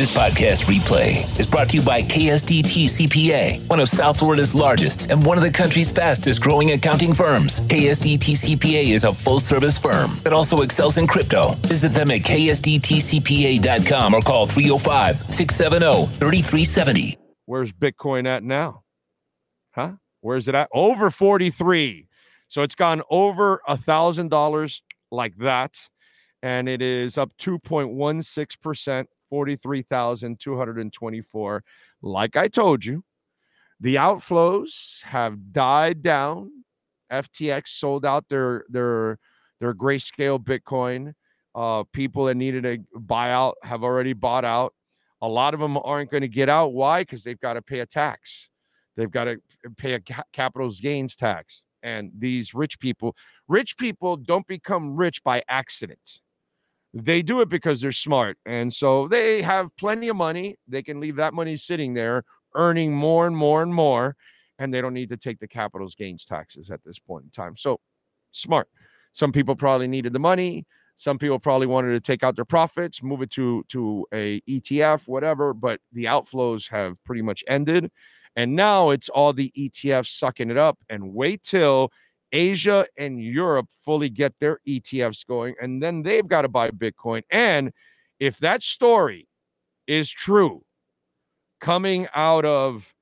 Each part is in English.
This podcast replay is brought to you by KSDTCPA, one of South Florida's largest and one of the country's fastest growing accounting firms. KSDTCPA is a full-service firm that also excels in crypto. Visit them at ksdtcpa.com or call 305-670-3370. Where's Bitcoin at now? Huh? Where is it at? Over 43. So it's gone over $1,000 like that. And it is up 2.16%, 43,224. Like I told you, the outflows have died down. FTX sold out their Grayscale Bitcoin. People that needed a buyout have already bought out. A lot of them aren't going to get out. Why? Because they've got to pay a tax. They've got to pay a capital gains tax. And these rich people don't become rich by accident. They do it because they're smart. And so they have plenty of money. They can leave that money sitting there, earning more and more and more. And they don't need to take the capital gains taxes at this point in time. So smart. Some people probably needed the money. Some people probably wanted to take out their profits, move it to a ETF, whatever. But the outflows have pretty much ended. And now it's all the ETFs sucking it up, and wait till Asia and Europe fully get their ETFs going. And then they've got to buy Bitcoin. And if that story is true, coming out of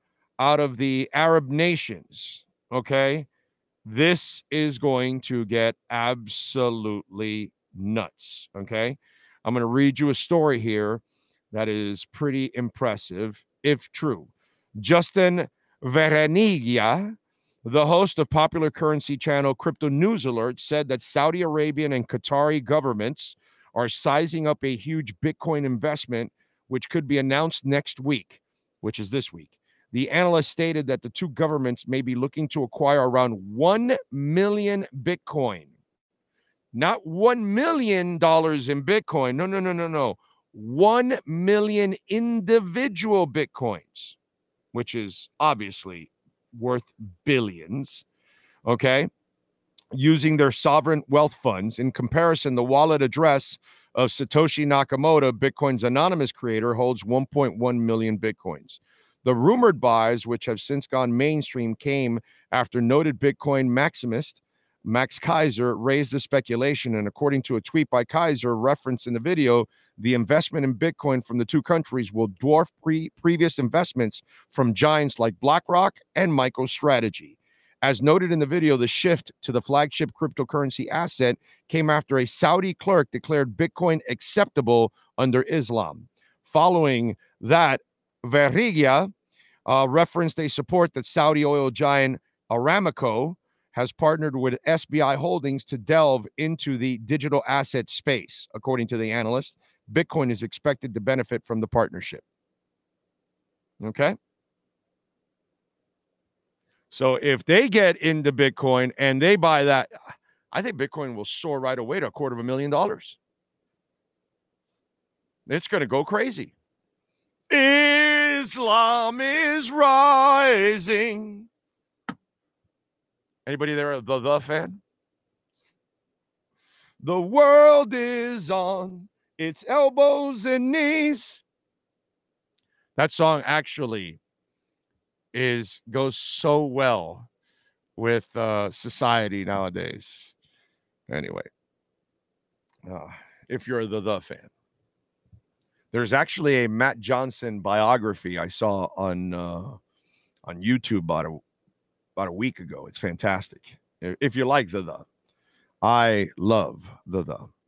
the Arab nations, okay, this is going to get absolutely nuts. Okay. I'm going to read you a story here that is pretty impressive, if true. Justin Vereniglia, the host of popular currency channel Crypto News Alert, said that Saudi Arabian and Qatari governments are sizing up a huge Bitcoin investment, which could be announced next week, which is this week. The analyst stated that the two governments may be looking to acquire around 1 million Bitcoin. Not $1 million in Bitcoin. No. 1 million individual Bitcoins, which is obviously worth billions, okay, using their sovereign wealth funds. In comparison, the wallet address of Satoshi Nakamoto, Bitcoin's anonymous creator, holds 1.1 million Bitcoins. The rumored buys, which have since gone mainstream, came after noted Bitcoin maximist Max Kaiser raised the speculation, and according to a tweet by Kaiser referenced in the video, the investment in Bitcoin from the two countries will dwarf previous investments from giants like BlackRock and MicroStrategy. As noted in the video, the shift to the flagship cryptocurrency asset came after a Saudi clerk declared Bitcoin acceptable under Islam. Following that, Vereniglia referenced a support that Saudi oil giant Aramico has partnered with SBI Holdings to delve into the digital asset space. According to the analyst, Bitcoin is expected to benefit from the partnership. Okay? So if they get into Bitcoin and they buy that, I think Bitcoin will soar right away to $250,000. It's going to go crazy. Islam is rising. Anybody there a the fan? The world is on its elbows and knees. That song actually goes so well with society nowadays. Anyway, if you're the fan, there's actually a Matt Johnson biography I saw on YouTube about a week ago. It's fantastic. If you like the I love the